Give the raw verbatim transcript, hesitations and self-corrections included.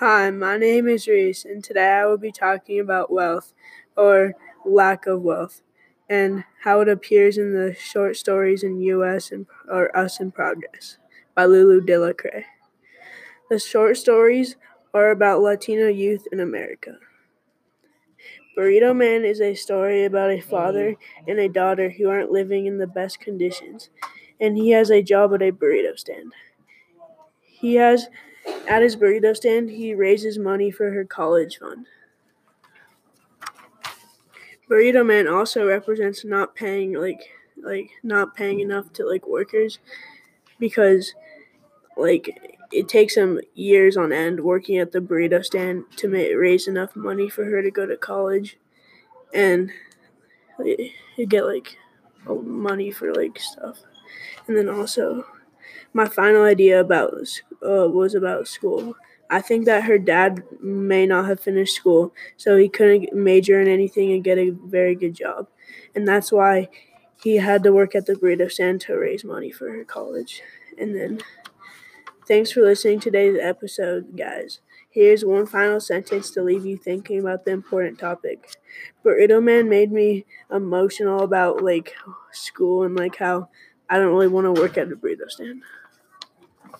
Hi, my name is Reese, and today I will be talking about wealth, or lack of wealth, and how it appears in the short stories in Us and or Us in Progress by Lulu Delacre. The short stories are about Latino youth in America. Burrito Man is a story about a father and a daughter who aren't living in the best conditions, and he has a job at a burrito stand. He has At his burrito stand, he raises money for her college fund. Burrito Man also represents not paying like like not paying enough to like workers, because like it takes them years on end working at the burrito stand to ma- raise enough money for her to go to college, and you get like money for like stuff. And then also, my final idea about uh, was about school. I think that her dad may not have finished school, so he couldn't major in anything and get a very good job. And that's why he had to work at the burrito stand to raise money for her college. And then, thanks for listening to today's episode, guys. Here's one final sentence to leave you thinking about the important topic. Burrito Man made me emotional about, like, school and, like, how I don't really want to work at a burrito stand.